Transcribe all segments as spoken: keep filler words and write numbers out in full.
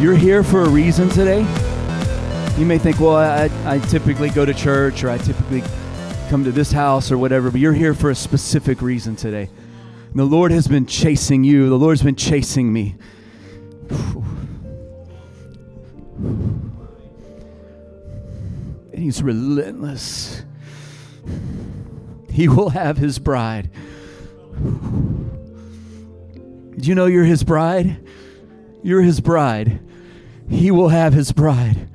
You're here for a reason today. You may think, well, I, I typically go to church, or I typically come to this house or whatever, but you're here for a specific reason today. And the Lord has been chasing you. The Lord's been chasing me. And He's relentless. He will have His bride. Do you know you're His bride? You're His bride. He will have His bride.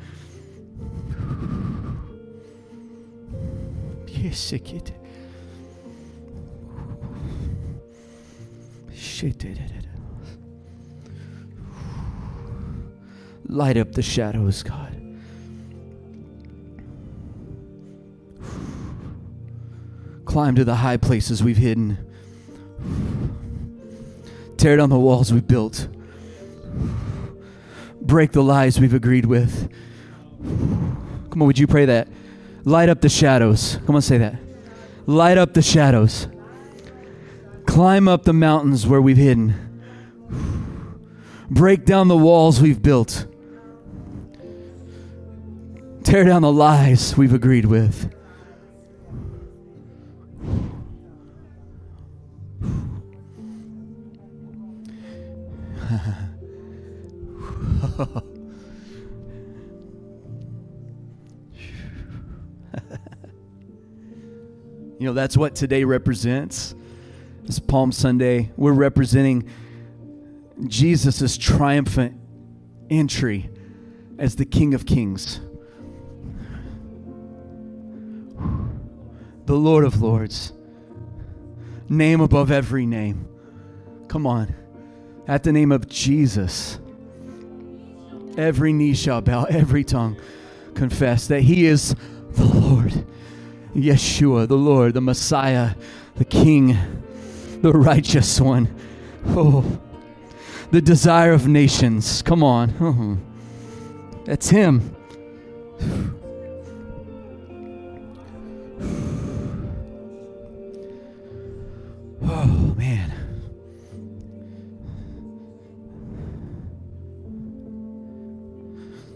Light up the shadows, God. Climb to the high places we've hidden. Tear down the walls we've built. Break the lies we've agreed with. Come on, would you pray that? Light up the shadows. Come on, say that. Light up the shadows. Climb up the mountains where we've hidden. Break down the walls we've built. Tear down the lies we've agreed with. You know, that's what today represents. This Palm Sunday, we're representing Jesus' triumphant entry as the King of Kings, the Lord of Lords, name above every name. Come on. At the name of Jesus, every knee shall bow, every tongue confess that He is the Lord. Yeshua, the Lord, the Messiah, the King, the righteous one. Oh, the desire of nations. Come on. Oh, that's Him. Oh, man.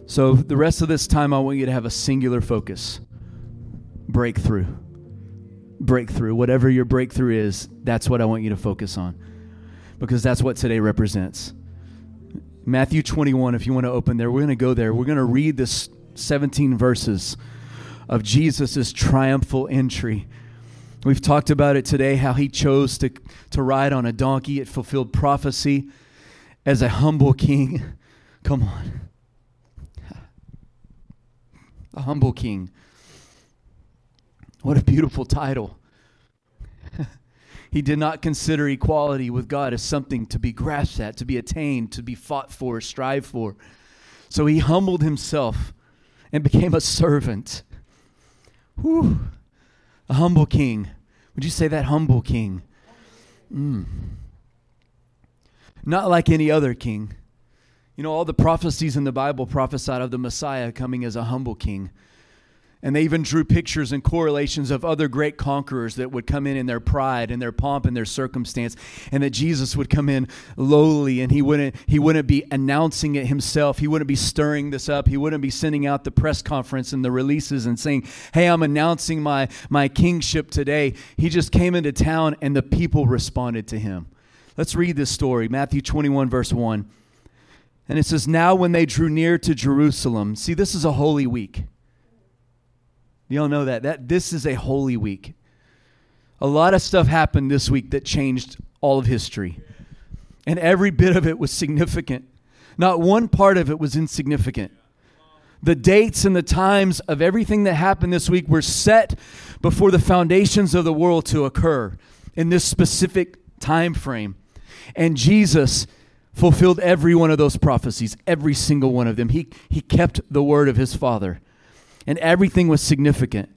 So the rest of this time, I want you to have a singular focus. Breakthrough. Breakthrough. Whatever your breakthrough is, that's what I want you to focus on, because that's what today represents. Matthew twenty-one, if you want to open there, we're going to go there. We're going to read this seventeen verses of Jesus' triumphal entry. We've talked about it today, how He chose to, to ride on a donkey. It fulfilled prophecy as a humble king. Come on. A humble king. What a beautiful title. He did not consider equality with God as something to be grasped at, to be attained, to be fought for, strived for. So He humbled Himself and became a servant. Whew. A humble king. Would you say that? Humble king. Mm. Not like any other king. You know, all the prophecies in the Bible prophesied of the Messiah coming as a humble king. And they even drew pictures and correlations of other great conquerors that would come in in their pride and their pomp and their circumstance, and that Jesus would come in lowly, and he wouldn't he wouldn't be announcing it himself. He wouldn't be stirring this up. He wouldn't be sending out the press conference and the releases and saying, hey, I'm announcing my, my kingship today. He just came into town, and the people responded to Him. Let's read this story, Matthew twenty-one, verse one. And it says, now when they drew near to Jerusalem. See, this is a holy week. You all know that. that. This is a holy week. A lot of stuff happened this week that changed all of history. And every bit of it was significant. Not one part of it was insignificant. The dates and the times of everything that happened this week were set before the foundations of the world to occur in this specific time frame. And Jesus fulfilled every one of those prophecies, every single one of them. He, he kept the word of His Father. And everything was significant.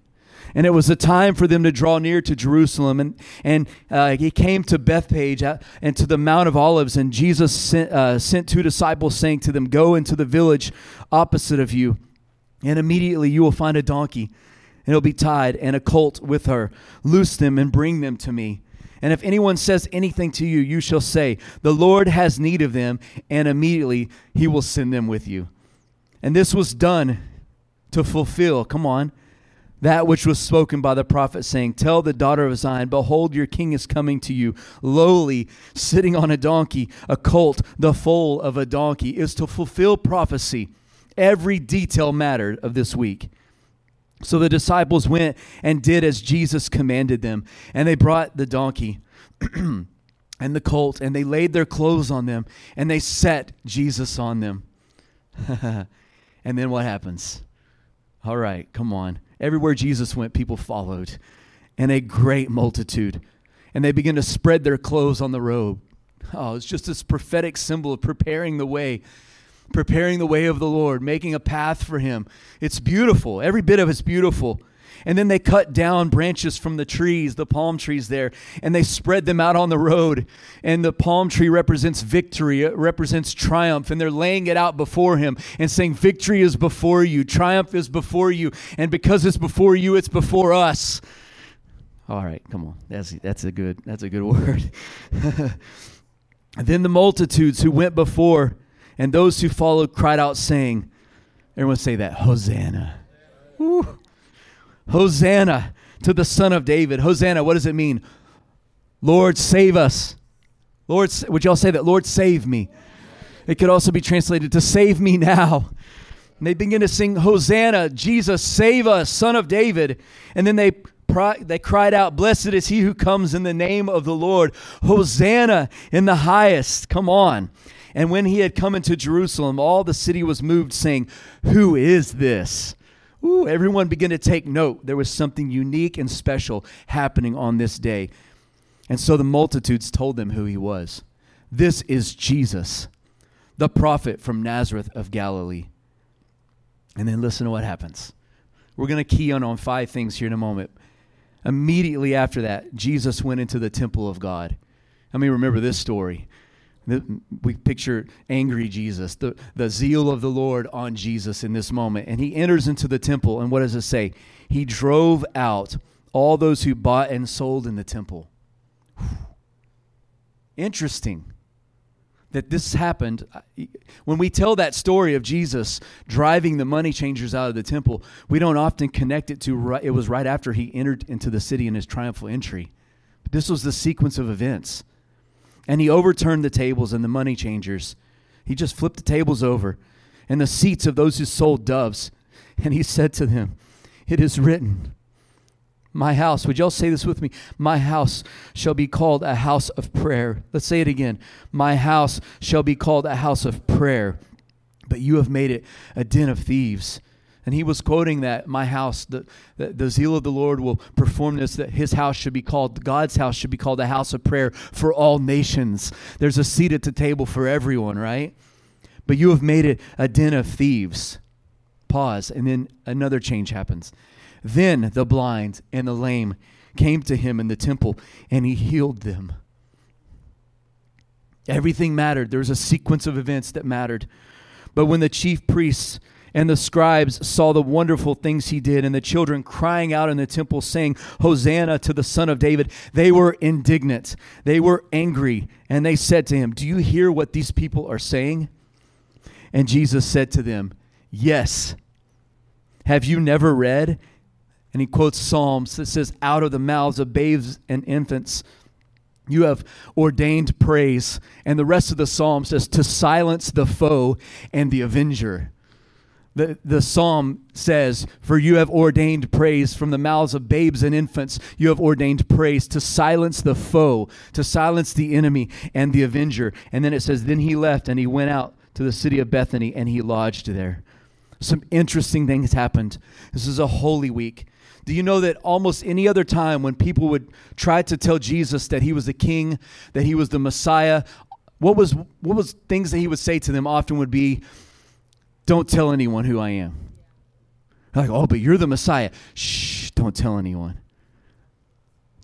And it was a time for them to draw near to Jerusalem. And, and uh, He came to Bethpage and to the Mount of Olives. And Jesus sent, uh, sent two disciples, saying to them, go into the village opposite of you. And immediately you will find a donkey, and it'll be tied, and a colt with her. Loose them and bring them to me. And if anyone says anything to you, you shall say, the Lord has need of them, and immediately he will send them with you. And this was done to fulfill, come on, that which was spoken by the prophet, saying, tell the daughter of Zion, behold, your king is coming to you, lowly, sitting on a donkey, a colt, the foal of a donkey. Is to fulfill prophecy. Every detail mattered of this week. So the disciples went and did as Jesus commanded them, and they brought the donkey and the colt, and they laid their clothes on them, and they set Jesus on them. And then what happens? All right, come on. Everywhere Jesus went, people followed, and a great multitude. And they began to spread their clothes on the robe. Oh, it's just this prophetic symbol of preparing the way. Preparing the way of the Lord, making a path for him. It's beautiful. Every bit of it's beautiful. And then they cut down branches from the trees, the palm trees there, and they spread them out on the road. And the palm tree represents victory. It represents triumph. And they're laying it out before him and saying, victory is before you. Triumph is before you. And because it's before you, it's before us. All right, come on. That's that's a good, that's a good word. And then the multitudes who went before and those who followed cried out, saying, everyone say that, Hosanna. Woo. Hosanna to the Son of David. Hosanna, what does it mean? Lord, save us. Lord, would y'all say that? Lord, save me. It could also be translated to save me now. And they begin to sing, Hosanna, Jesus, save us, Son of David. And then they They cried out, blessed is he who comes in the name of the Lord. Hosanna in the highest. Come on. And when he had come into Jerusalem, all the city was moved, saying, who is this? Ooh, everyone began to take note. There was something unique and special happening on this day. And so the multitudes told them who he was. This is Jesus, the prophet from Nazareth of Galilee. And then listen to what happens. We're going to key in on five things here in a moment. Immediately after that, Jesus went into the temple of God. I mean, remember this story. We picture angry Jesus, the, the zeal of the Lord on Jesus in this moment. And he enters into the temple, and what does it say? He drove out all those who bought and sold in the temple. Whew. Interesting that this happened. When we tell that story of Jesus driving the money changers out of the temple, we don't often connect it to right, it was right after he entered into the city in his triumphal entry. But this was the sequence of events. And he overturned the tables and the money changers. He just flipped the tables over and the seats of those who sold doves. And he said to them, it is written, my house, would y'all say this with me? My house shall be called a house of prayer. Let's say it again. My house shall be called a house of prayer, but you have made it a den of thieves. And he was quoting that, my house, the, the, the zeal of the Lord will perform this, that his house should be called, God's house should be called a house of prayer for all nations. There's a seat at the table for everyone, right? But you have made it a den of thieves. Pause, and then another change happens. Then the blind and the lame came to him in the temple, and he healed them. Everything mattered. There was a sequence of events that mattered. But when the chief priests and the scribes saw the wonderful things he did, and the children crying out in the temple, saying, Hosanna to the Son of David, they were indignant. They were angry. And they said to him, do you hear what these people are saying? And Jesus said to them, yes. Have you never read? And he quotes Psalms that says, out of the mouths of babes and infants, you have ordained praise. And the rest of the Psalm says, to silence the foe and the avenger. The, the psalm says, for you have ordained praise from the mouths of babes and infants. You have ordained praise to silence the foe, to silence the enemy and the avenger. And then it says, then he left and he went out to the city of Bethany and he lodged there. Some interesting things happened. This is a holy week. Do you know that almost any other time when people would try to tell Jesus that he was the king, that he was the Messiah, what was, what was things that he would say to them often would be, don't tell anyone who I am. Like, oh, but you're the Messiah. Shh, don't tell anyone.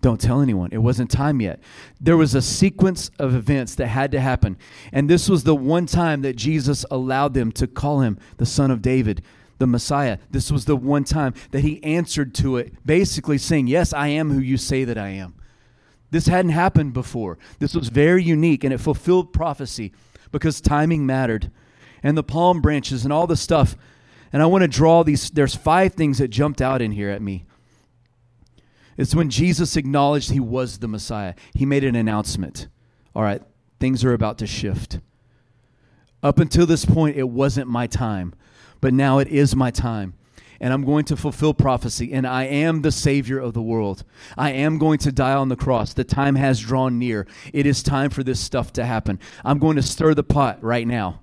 Don't tell anyone. It wasn't time yet. There was a sequence of events that had to happen. And this was the one time that Jesus allowed them to call him the Son of David, the Messiah. This was the one time that he answered to it, basically saying, yes, I am who you say that I am. This hadn't happened before. This was very unique, and it fulfilled prophecy because timing mattered. And the palm branches and all the stuff. And I want to draw these. There's five things that jumped out in here at me. It's when Jesus acknowledged he was the Messiah. He made an announcement. All right, things are about to shift. Up until this point, it wasn't my time. But now it is my time. And I'm going to fulfill prophecy, and I am the Savior of the world. I am going to die on the cross. The time has drawn near. It is time for this stuff to happen. I'm going to stir the pot right now.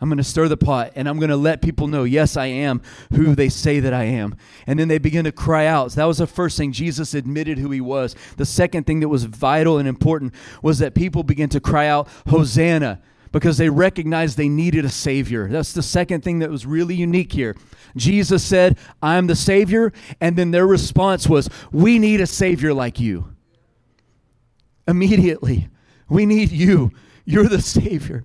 I'm going to stir the pot, and I'm going to let people know, yes, I am who they say that I am. And then they begin to cry out. So that was the first thing. Jesus admitted who he was. The second thing that was vital and important was that people began to cry out, Hosanna, because they recognized they needed a Savior. That's the second thing that was really unique here. Jesus said, I am the Savior, and then their response was, we need a Savior like you. Immediately, we need you. You're the Savior.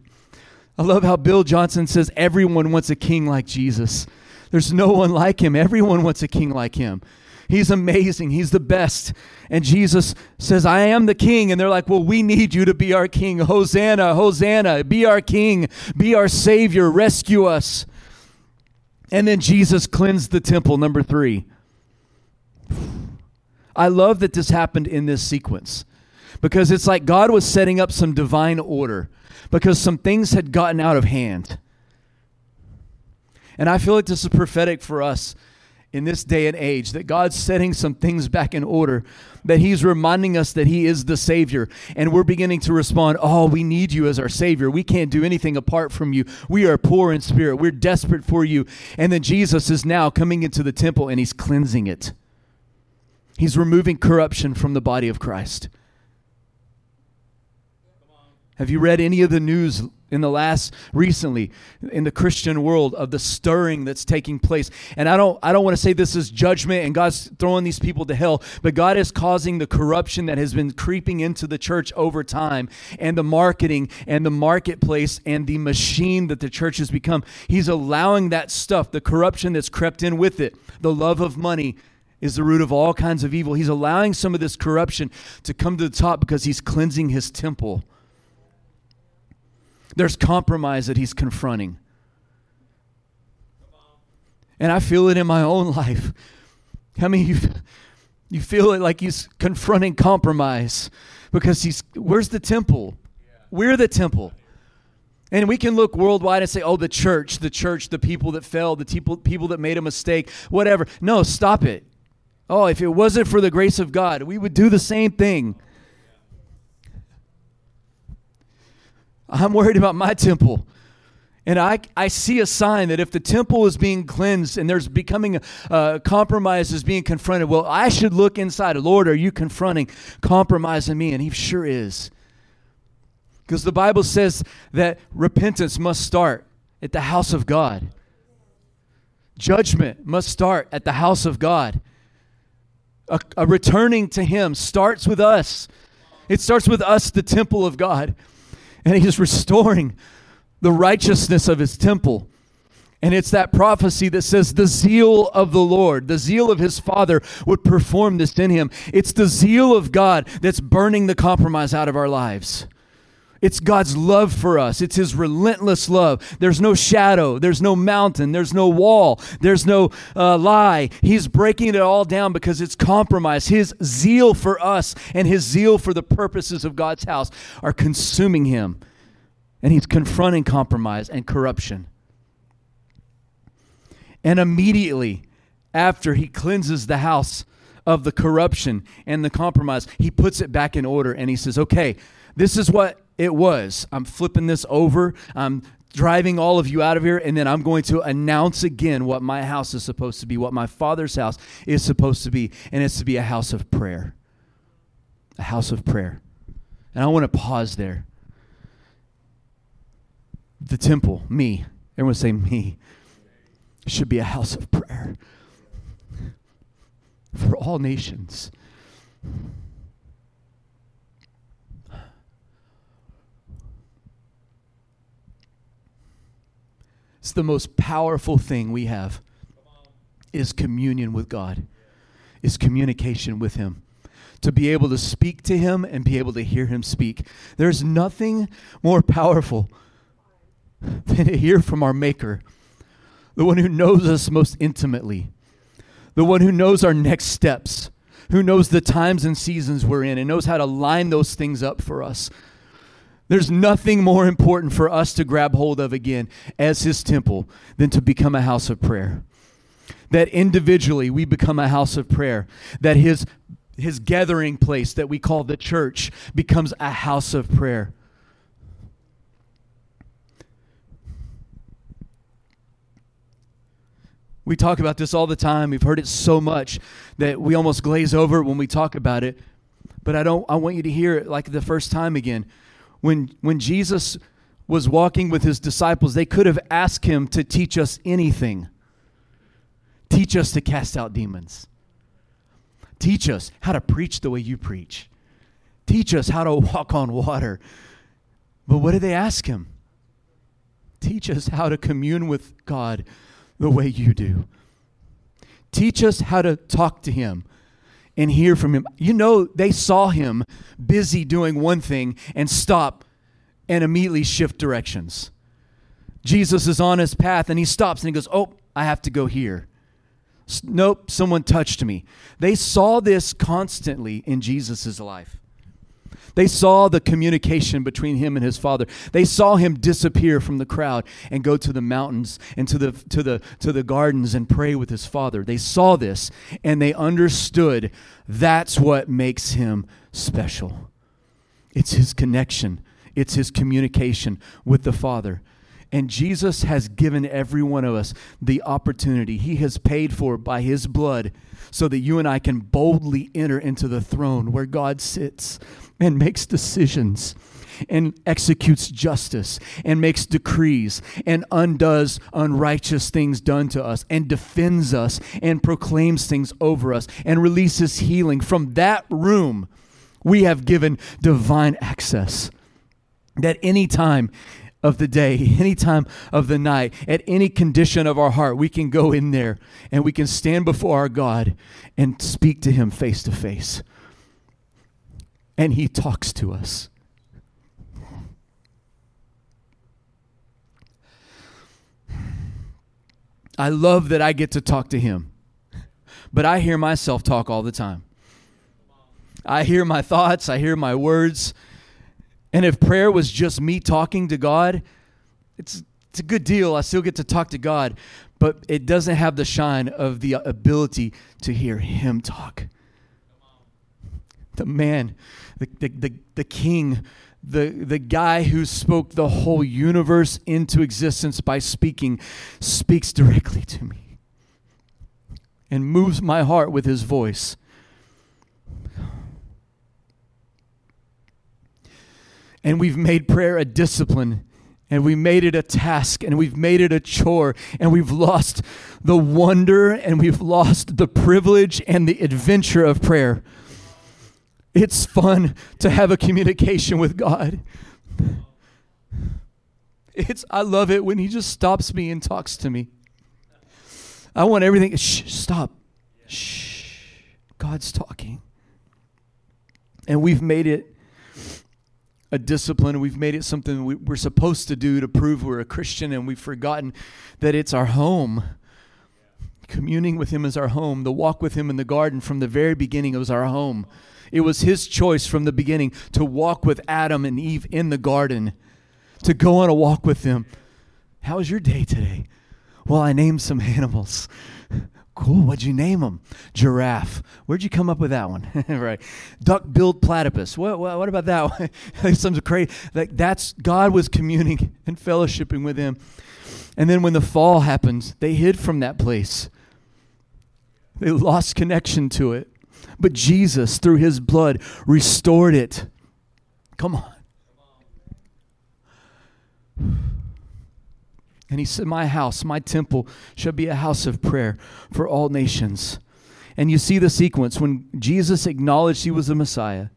I love how Bill Johnson says everyone wants a king like Jesus. There's no one like him. Everyone wants a king like him. He's amazing. He's the best. And Jesus says, I am the king. And they're like, well, we need you to be our king. Hosanna, Hosanna, be our king, be our Savior, rescue us. And then Jesus cleansed the temple, number three. I love that this happened in this sequence because it's like God was setting up some divine order because some things had gotten out of hand. And I feel like this is prophetic for us in this day and age, that God's setting some things back in order, that he's reminding us that he is the Savior, and we're beginning to respond, oh, we need you as our Savior. We can't do anything apart from you. We are poor in spirit. We're desperate for you. And then Jesus is now coming into the temple, and he's cleansing it. He's removing corruption from the body of Christ. Have you read any of the news in the last, recently, in the Christian world of the stirring that's taking place? And I don't I don't want to say this is judgment and God's throwing these people to hell, but God is causing the corruption that has been creeping into the church over time, and the marketing and the marketplace and the machine that the church has become. He's allowing that stuff, the corruption that's crept in with it, the love of money is the root of all kinds of evil. He's allowing some of this corruption to come to the top because he's cleansing his temple. There's compromise that he's confronting. And I feel it in my own life. I mean, you, you feel it like he's confronting compromise because he's, where's the temple? We're the temple. And we can look worldwide and say, oh, the church, the church, the people that fell, the people, people that made a mistake, whatever. No, stop it. Oh, if it wasn't for the grace of God, we would do the same thing. I'm worried about my temple. And I, I see a sign that if the temple is being cleansed and there's becoming uh, compromise is being confronted, well, I should look inside. Lord, are you confronting compromise in me? And he sure is. Because the Bible says that repentance must start at the house of God. Judgment must start at the house of God. A, a returning to him starts with us. It starts with us, the temple of God. And he's restoring the righteousness of his temple. And it's that prophecy that says the zeal of the Lord, the zeal of his Father would perform this in him. It's the zeal of God that's burning the compromise out of our lives. It's God's love for us. It's his relentless love. There's no shadow. There's no mountain. There's no wall. There's no uh, lie. He's breaking it all down because it's compromise. His zeal for us and his zeal for the purposes of God's house are consuming him. And he's confronting compromise and corruption. And immediately after he cleanses the house of the corruption and the compromise, he puts it back in order and he says, okay, this is what it was. I'm flipping this over. I'm driving all of you out of here, and then I'm going to announce again what my house is supposed to be, what my Father's house is supposed to be, and it's to be a house of prayer. A house of prayer. And I want to pause there. The temple, me. Everyone say me. It should be a house of prayer for all nations. It's the most powerful thing we have is communion with God, is communication with him. to be able to speak to him and be able to hear him speak. There's nothing more powerful than to hear from our Maker, the one who knows us most intimately, the one who knows our next steps, who knows the times and seasons we're in and knows how to line those things up for us. There's nothing more important for us to grab hold of again as his temple than to become a house of prayer. That individually we become a house of prayer. That his his gathering place that we call the church becomes a house of prayer. We talk about this all the time. We've heard it so much that we almost glaze over when we talk about it. But I don't I want you to hear it like the first time again. When when Jesus was walking with his disciples, they could have asked him to teach us anything. Teach us to cast out demons. Teach us how to preach the way you preach. Teach us how to walk on water. But what did they ask him? Teach us how to commune with God the way you do. Teach us how to talk to him and hear from him. You know, they saw him busy doing one thing and stop and immediately shift directions. Jesus is on his path and he stops and he goes, oh, I have to go here. Nope, someone touched me. They saw this constantly in Jesus' life. They saw the communication between him and his Father. They saw him disappear from the crowd and go to the mountains and to the to the to the gardens and pray with his Father. They saw this and they understood that's what makes him special. It's his connection. It's his communication with the Father. And Jesus has given every one of us the opportunity he has paid for by his blood so that you and I can boldly enter into the throne where God sits and makes decisions and executes justice and makes decrees and undoes unrighteous things done to us and defends us and proclaims things over us and releases healing. From that room, we have given divine access that any time of the day, any time of the night, at any condition of our heart, we can go in there and we can stand before our God and speak to him face to face. And he talks to us. I love that I get to talk to him, but I hear myself talk all the time. I hear my thoughts, I hear my words. And if prayer was just me talking to God, it's it's a good deal. I still get to talk to God, but it doesn't have the shine of the ability to hear him talk. The man, the the the, the king, the, the guy who spoke the whole universe into existence by speaking, speaks directly to me and moves my heart with his voice. And we've made prayer a discipline, and we made it a task, and we've made it a chore, and we've lost the wonder, and we've lost the privilege and the adventure of prayer. It's fun to have a communication with God. It's I love it when he just stops me and talks to me. I want everything, shh, stop. Shh, God's talking. And we've made it a discipline. We've made it something we, we're supposed to do to prove we're a Christian, and we've forgotten that it's our home. Yeah. Communing with him is our home. The walk with him in the garden from the very beginning was our home. It was his choice from the beginning to walk with Adam and Eve in the garden, to go on a walk with them. How was your day today? Well, I named some animals. Cool, what'd you name them? Giraffe. Where'd you come up with that one? Right. Duck-billed platypus. What, what, what about that one? Some crazy. Like that's, God was communing and fellowshipping with him. And then when the fall happens, they hid from that place. They lost connection to it. But Jesus, through his blood, restored it. Come on. And he said, my house, my temple, shall be a house of prayer for all nations. And you see the sequence. When Jesus acknowledged he was the Messiah,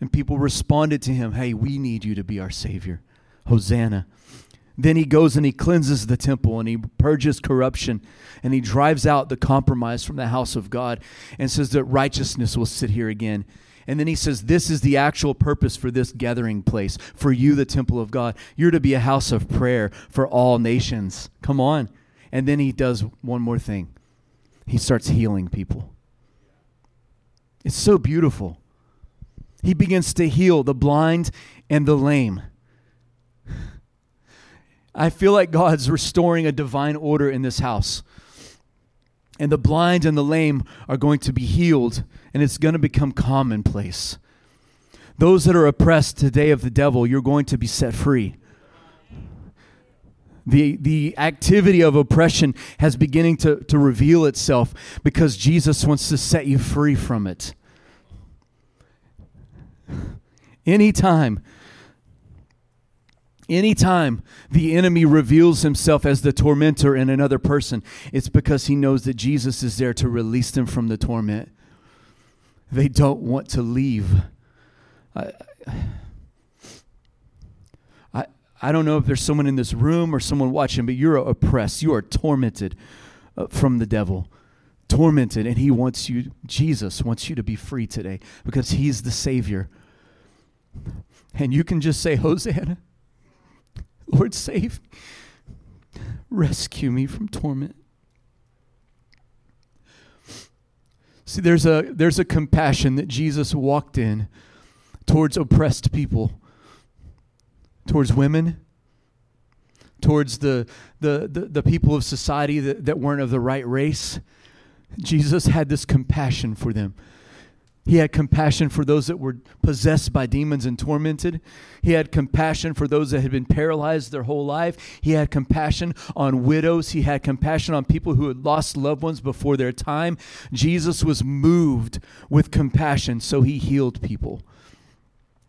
and people responded to him, hey, we need you to be our Savior. Hosanna. Then he goes and he cleanses the temple and he purges corruption and he drives out the compromise from the house of God and says that righteousness will sit here again. And then he says, this is the actual purpose for this gathering place, for you, the temple of God. You're to be a house of prayer for all nations. Come on. And then he does one more thing. He starts healing people. It's so beautiful. He begins to heal the blind and the lame. I feel like God's restoring a divine order in this house. And the blind and the lame are going to be healed, and it's going to become commonplace. Those that are oppressed today of the devil, you're going to be set free. The, the activity of oppression has beginning to, to reveal itself because Jesus wants to set you free from it. Anytime, anytime the enemy reveals himself as the tormentor in another person, it's because he knows that Jesus is there to release them from the torment. They don't want to leave. I, I, I don't know if there's someone in this room or someone watching, but you're oppressed. You are tormented from the devil. Tormented, and he wants you, Jesus wants you to be free today because he's the Savior. And you can just say, Hosanna, Lord, save me. Rescue me from torment. See, there's a there's a compassion that Jesus walked in towards oppressed people, towards women, towards the the the, the people of society that, that weren't of the right race. Jesus had this compassion for them. He had compassion for those that were possessed by demons and tormented. He had compassion for those that had been paralyzed their whole life. He had compassion on widows. He had compassion on people who had lost loved ones before their time. Jesus was moved with compassion, so he healed people.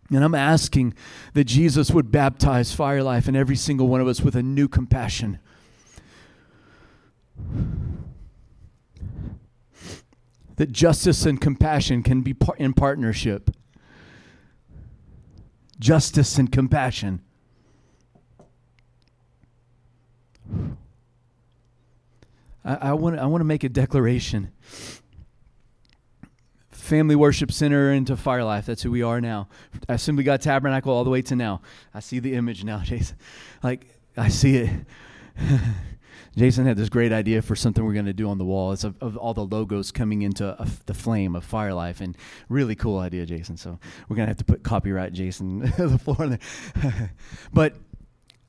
And I'm asking that Jesus would baptize Fire Life and every single one of us with a new compassion. That justice and compassion can be par- in partnership. Justice and compassion. I, I want I want to make a declaration. Family Worship Center into Fire Life. That's who we are now. Assembly God Tabernacle all the way to now. I see the image nowadays. Like, I see it. Jason had this great idea for something we're going to do on the wall. It's of, of all the logos coming into a, the flame of Fire Life, and really cool idea, Jason. So we're going to have to put copyright Jason the floor on there. But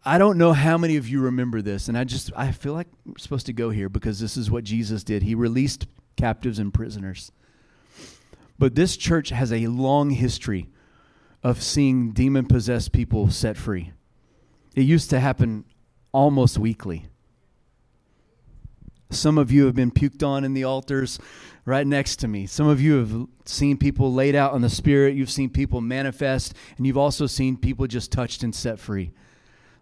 I don't know how many of you remember this, and I just I feel like we're supposed to go here because this is what Jesus did. He released captives and prisoners. But this church has a long history of seeing demon-possessed people set free. It used to happen almost weekly. Some of you have been puked on in the altars right next to me. Some of you have seen people laid out in the spirit. You've seen people manifest, and you've also seen people just touched and set free.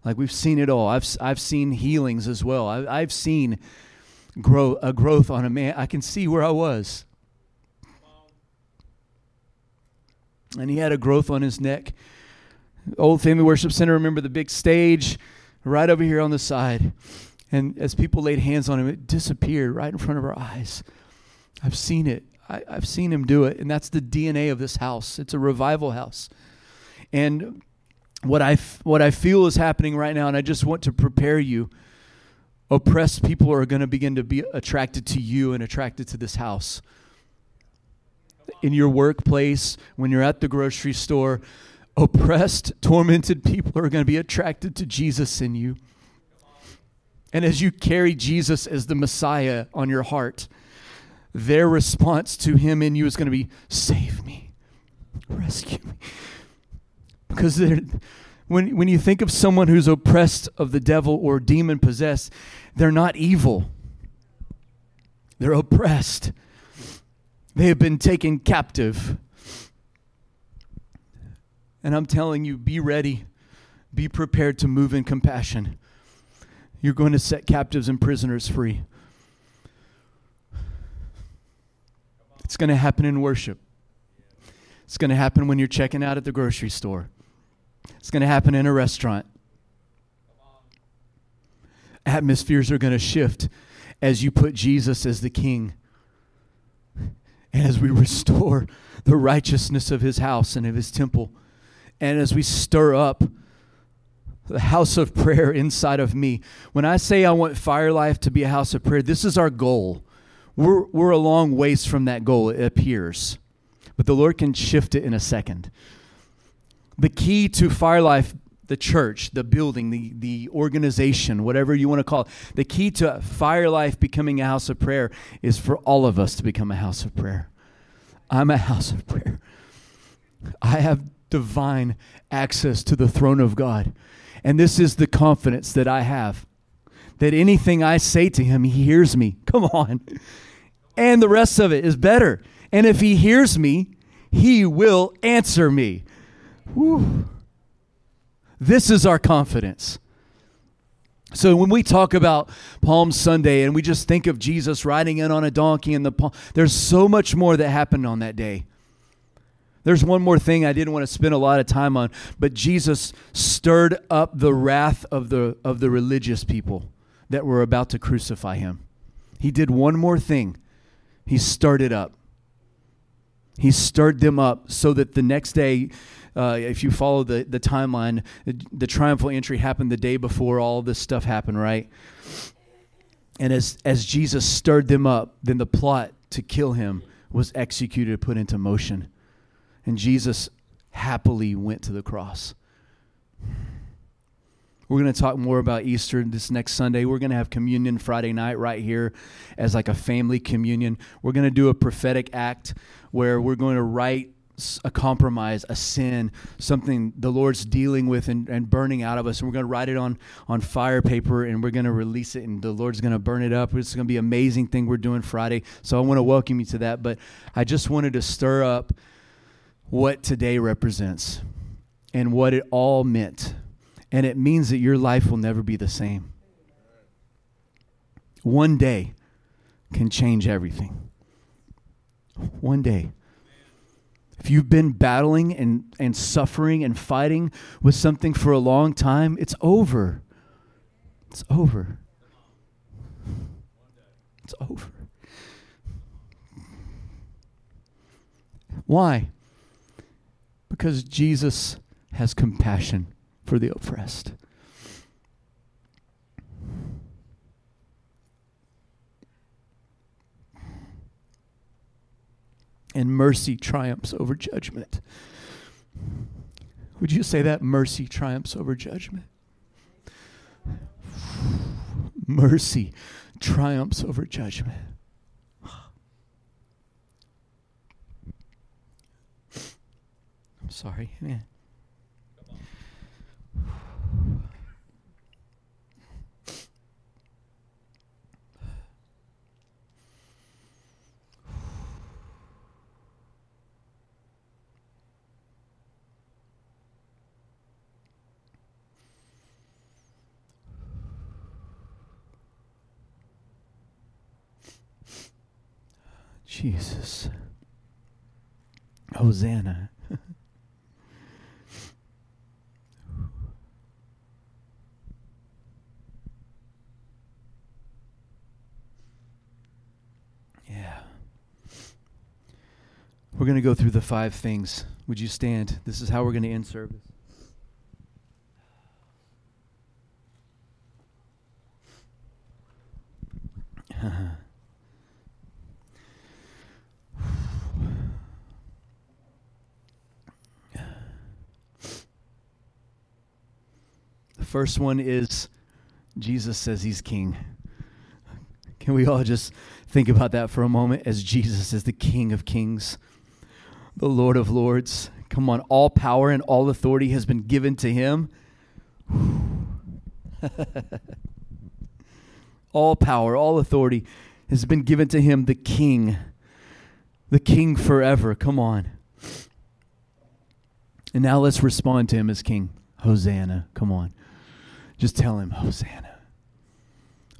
Like, we've seen it all. I've I've seen healings as well. I, I've seen grow a growth on a man. I can see where I was. And he had a growth on his neck. Old Family Worship Center, remember the big stage right over here on the side. And as people laid hands on him, it disappeared right in front of our eyes. I've seen it. I, I've seen him do it. And that's the D N A of this house. It's a revival house. And what I, f- what I feel is happening right now, and I just want to prepare you, oppressed people are going to begin to be attracted to you and attracted to this house. In your workplace, when you're at the grocery store, oppressed, tormented people are going to be attracted to Jesus in you. And as you carry Jesus as the Messiah on your heart, their response to him in you is going to be, save me, rescue me. Because when, when you think of someone who's oppressed of the devil or demon-possessed, they're not evil. They're oppressed. They have been taken captive. And I'm telling you, be ready. Be prepared to move in compassion. You're going to set captives and prisoners free. It's going to happen in worship. It's going to happen when you're checking out at the grocery store. It's going to happen in a restaurant. atmospheres are going to shift as you put Jesus as the king and as we restore the righteousness of his house and of his temple, and as we stir up the house of prayer inside of me. When I say I want Fire Life to be a house of prayer, this is our goal. We're we're a long ways from that goal, it appears. But the Lord can shift it in a second. The key to Fire Life, the church, the building, the, the organization, whatever you want to call it, the key to Fire Life becoming a house of prayer is for all of us to become a house of prayer. I'm a house of prayer. I have divine access to the throne of God. And this is the confidence that I have, that anything I say to him, he hears me. Come on. And the rest of it is better. And if he hears me, he will answer me. Whew. This is our confidence. So when we talk about Palm Sunday and we just think of Jesus riding in on a donkey in the palm, there's so much more that happened on that day. There's one more thing I didn't want to spend a lot of time on, but Jesus stirred up the wrath of the of the religious people that were about to crucify him. He did one more thing. He stirred it up. He stirred them up so that the next day, uh, if you follow the, the timeline, the, the triumphal entry happened the day before all this stuff happened, right? And as as Jesus stirred them up, then the plot to kill him was executed, put into motion. And Jesus happily went to the cross. We're going to talk more about Easter this next Sunday. We're going to have communion Friday night right here as like a family communion. We're going to do a prophetic act where we're going to write a compromise, a sin, something the Lord's dealing with and, and burning out of us. And we're going to write it on, on fire paper, and we're going to release it, and the Lord's going to burn it up. It's going to be an amazing thing we're doing Friday. So I want to welcome you to that. But I just wanted to stir up what today represents and what it all meant. And it means that your life will never be the same. One day can change everything. One day. If you've been battling and, and suffering and fighting with something for a long time, it's over. It's over. It's over. Why? Because Jesus has compassion for the oppressed. And mercy triumphs over judgment. Would you say that? Mercy triumphs over judgment. Mercy triumphs over judgment. Sorry, man. Jesus. Hosanna. We're going to go through the five things. Would you stand? This is how we're going to end service. The first one is Jesus says he's king. Can we all just think about that for a moment as Jesus is the King of Kings? The Lord of Lords. Come on, all power and all authority has been given to him. All power, all authority has been given to him, the King. The King forever. Come on. And now let's respond to him as King. Hosanna. Come on. Just tell him, Hosanna.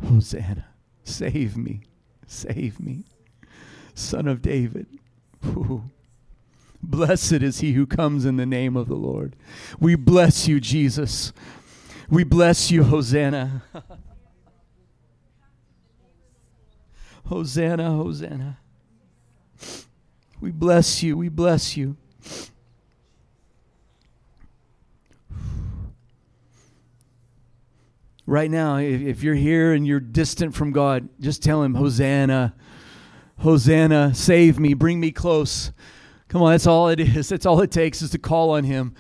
Hosanna. Save me. Save me. Son of David. Ooh. Blessed is he who comes in the name of the Lord. We bless you, Jesus. We bless you, Hosanna. Hosanna, Hosanna. We bless you, we bless you. Right now, if you're here and you're distant from God, just tell him, Hosanna, Hosanna, save me, bring me close. Come on, that's all it is. That's all it takes is to call on him.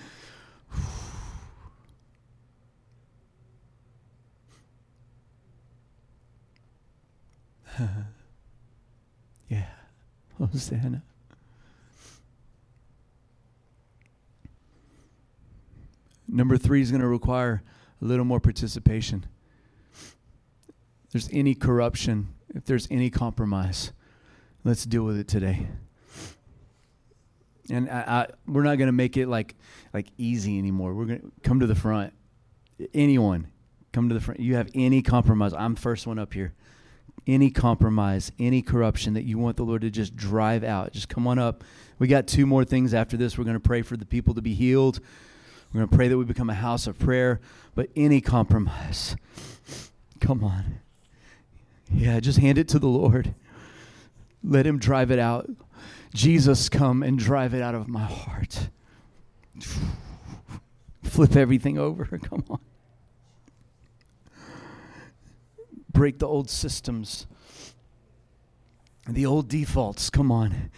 Yeah, Hosanna. Number three is going to require a little more participation. If there's any corruption, if there's any compromise, let's deal with it today. And I, I, we're not going to make it like like easy anymore. We're going to come to the front. Anyone, come to the front. You have any compromise. I'm first one up here. Any compromise, any corruption that you want the Lord to just drive out. Just come on up. We got two more things after this. We're going to pray for the people to be healed. We're going to pray that we become a house of prayer. But any compromise, come on. Yeah, just hand it to the Lord. Let him drive it out. Jesus, come and drive it out of my heart. Flip everything over. Come on. Break the old systems, the old defaults. Come on.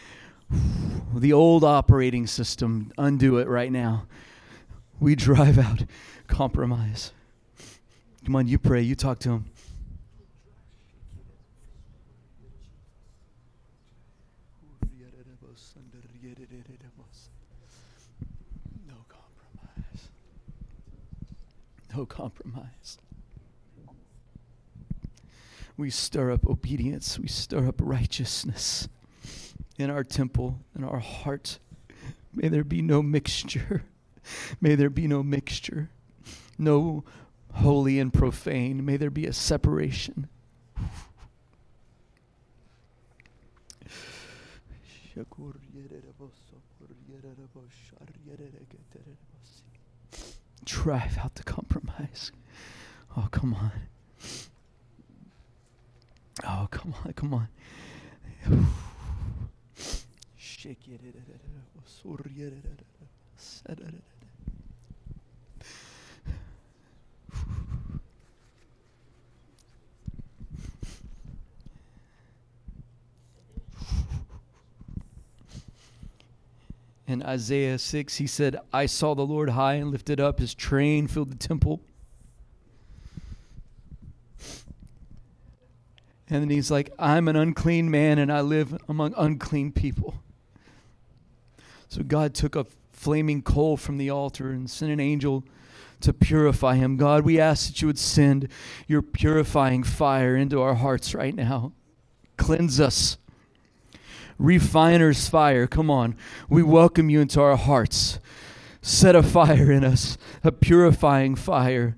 The old operating system. Undo it right now. We drive out compromise. Come on, you pray. You talk to him. No compromise. No compromise. We stir up obedience. We stir up righteousness in our temple, in our heart. May there be no mixture. May there be no mixture. No holy and profane. May there be a separation. Drive out the compromise. Oh, come on. Oh, come on, come on. In Isaiah six, he said, I saw the Lord high and lifted up. His train filled the temple. And then he's like, I'm an unclean man and I live among unclean people. So God took a flaming coal from the altar and sent an angel to purify him. God, we ask that you would send your purifying fire into our hearts right now. Cleanse us. Refiner's fire, come on. We welcome you into our hearts. Set a fire in us, a purifying fire.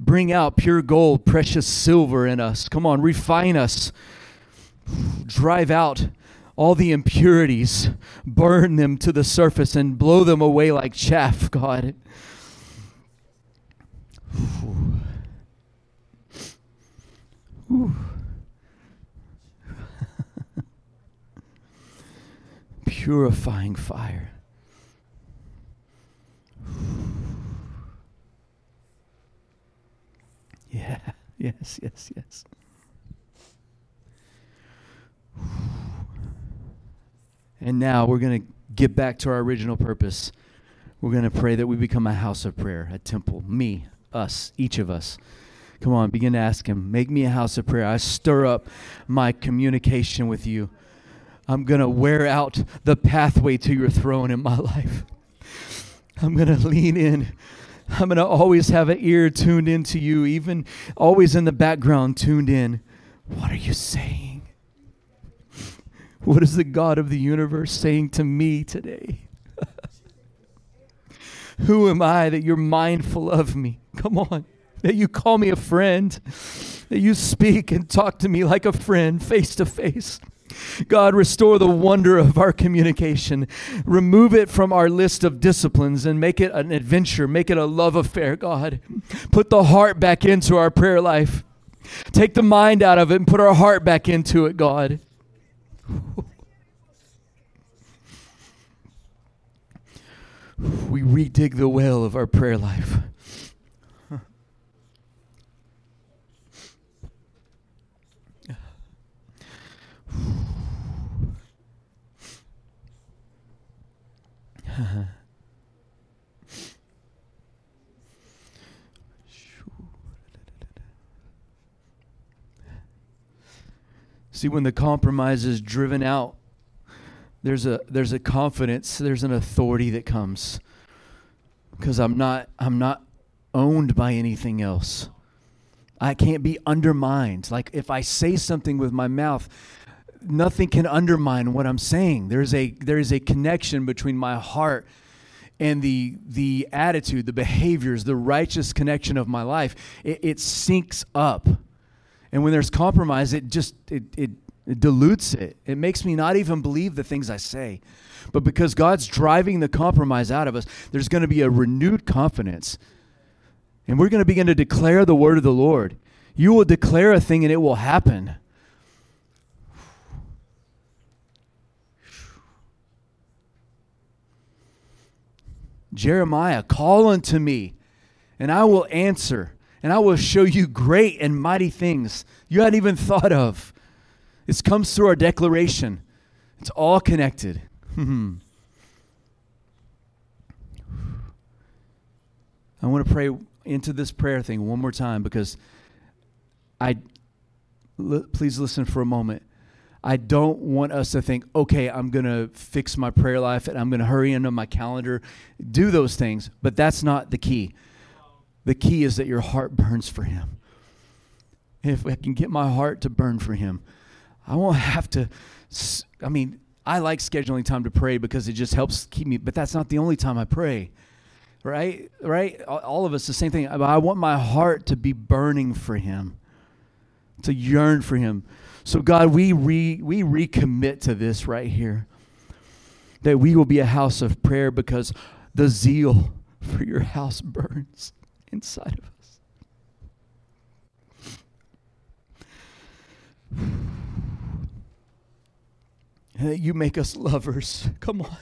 Bring out pure gold, precious silver in us. Come on, refine us. Drive out all the impurities. Burn them to the surface and blow them away like chaff, God. Ooh. Ooh. Purifying fire. Yeah, yes, yes, yes. And now we're going to get back to our original purpose. We're going to pray that we become a house of prayer, a temple. Me, us, each of us. Come on, begin to ask him, make me a house of prayer. I stir up my communication with you. I'm going to wear out the pathway to your throne in my life. I'm going to lean in. I'm going to always have an ear tuned into you, even always in the background tuned in. What are you saying? What is the God of the universe saying to me today? Who am I that you're mindful of me? Come on, that you call me a friend, that you speak and talk to me like a friend face to face. God, restore the wonder of our communication. Remove it from our list of disciplines and make it an adventure. Make it a love affair, God. Put the heart back into our prayer life. Take the mind out of it and put our heart back into it, God. We redig the well of our prayer life. See, when the compromise is driven out, there's a there's a confidence, there's an authority that comes, because I'm not I'm not owned by anything else. I can't be undermined. Like if I say something with my mouth, nothing can undermine what I'm saying. There's a there is a connection between my heart and the the attitude, the behaviors, the righteous connection of my life. It, it sinks up. And when there's compromise, it just it, it it dilutes it. It makes me not even believe the things I say. But because God's driving the compromise out of us, there's going to be a renewed confidence. And we're going to begin to declare the word of the Lord. You will declare a thing and it will happen. Jeremiah, call unto me, and I will answer, and I will show you great and mighty things you hadn't even thought of. This comes through our declaration. It's all connected. I want to pray into this prayer thing one more time, because I, l- please listen for a moment. I don't want us to think, okay, I'm going to fix my prayer life and I'm going to hurry into my calendar, do those things, but that's not the key. The key is that your heart burns for him. If I can get my heart to burn for him, I won't have to, I mean, I like scheduling time to pray because it just helps keep me, but that's not the only time I pray, right? Right? All of us, the same thing. I want my heart to be burning for him, to yearn for him. So God, we re, we recommit to this right here, that we will be a house of prayer because the zeal for your house burns inside of us. And that you make us lovers. Come on.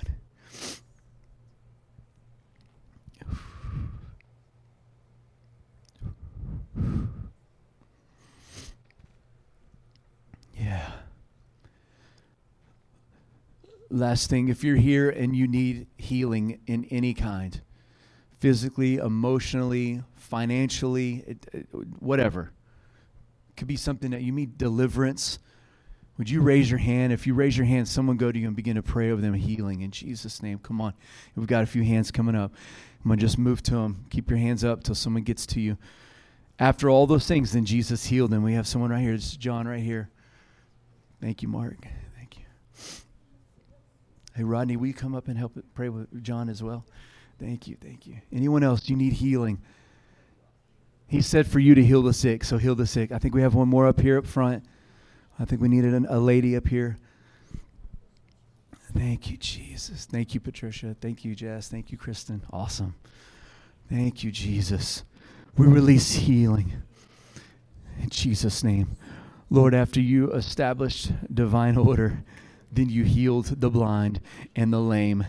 Yeah. Last thing, if you're here and you need healing in any kind, physically, emotionally, financially, it, it, whatever, it could be something that you need deliverance. Would you raise your hand? If you raise your hand, someone go to you and begin to pray over them healing in Jesus' name. Come on. We've got a few hands coming up. I'm going to just move to them. Keep your hands up till someone gets to you. After all those things, then Jesus healed them. We have someone right here. This is John right here. Thank you, Mark. Thank you. Hey, Rodney, will you come up and help pray with John as well? Thank you. Thank you. Anyone else? You need healing. He said for you to heal the sick, so heal the sick. I think we have one more up here up front. I think we needed an, a lady up here. Thank you, Jesus. Thank you, Patricia. Thank you, Jess. Thank you, Kristen. Awesome. Thank you, Jesus. We release healing in Jesus' name. Lord, after you established divine order, then you healed the blind and the lame.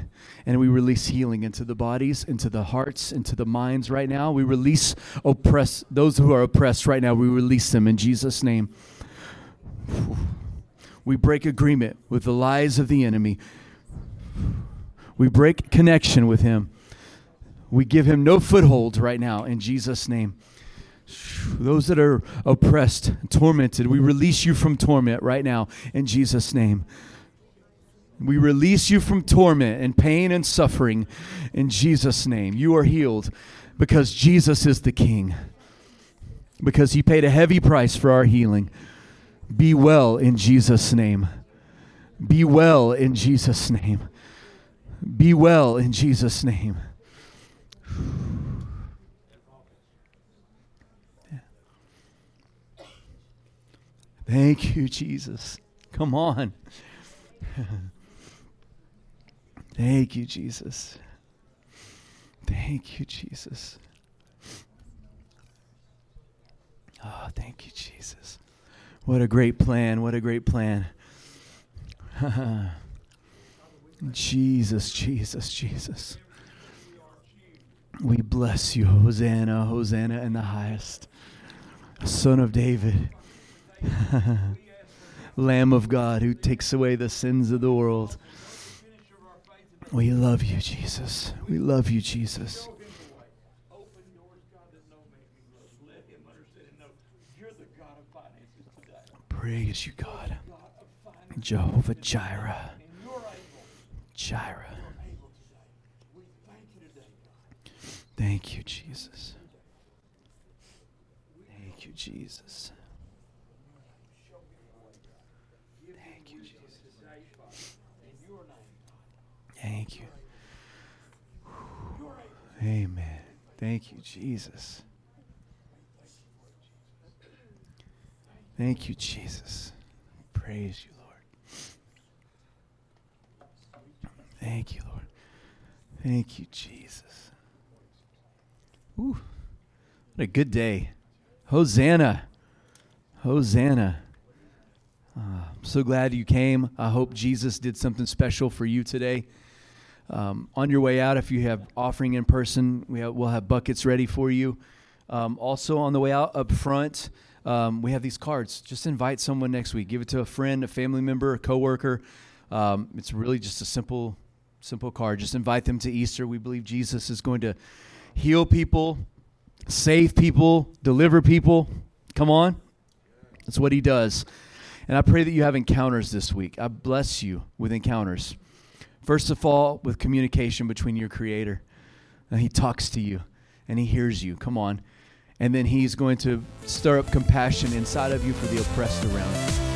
And we release healing into the bodies, into the hearts, into the minds right now. We release oppress those who are oppressed right now. We release them in Jesus' name. We break agreement with the lies of the enemy. We break connection with him. We give him no foothold right now in Jesus' name. Those that are oppressed, tormented, we release you from torment right now in Jesus' name. We release you from torment and pain and suffering in Jesus' name. You are healed because Jesus is the King, because he paid a heavy price for our healing. Be well in Jesus' name. Be well in Jesus' name. Be well in Jesus' name. Thank you, Jesus. Come on. Thank you, Jesus. Thank you, Jesus. Oh, thank you, Jesus. What a great plan. What a great plan. Jesus, Jesus, Jesus. We bless you. Hosanna, Hosanna in the highest. Son of David. Lamb of God who takes away the sins of the world. We love you, Jesus. We love you, Jesus. Praise you, God. Jehovah Jireh. Jireh. Thank you, Jesus. Thank you, Jesus. Thank you, Jesus. Thank you. Whew. Amen. Thank you, Jesus. Thank you, Jesus. Praise you, Lord. Thank you, Lord. Thank you, Jesus. Ooh, what a good day. Hosanna. Hosanna. Uh, I'm so glad you came. I hope Jesus did something special for you today. Um, on your way out, if you have offering in person, we have, we'll have buckets ready for you. Um, also, on the way out up front, Um, we have these cards. Just invite someone next week. Give it to a friend, a family member, a coworker. Um, it's really just a simple, simple card. Just invite them to Easter. We believe Jesus is going to heal people, save people, deliver people. Come on. That's what he does. And I pray that you have encounters this week. I bless you with encounters. First of all, with communication between your Creator. And he talks to you and he hears you. Come on. And then he's going to stir up compassion inside of you for the oppressed around you.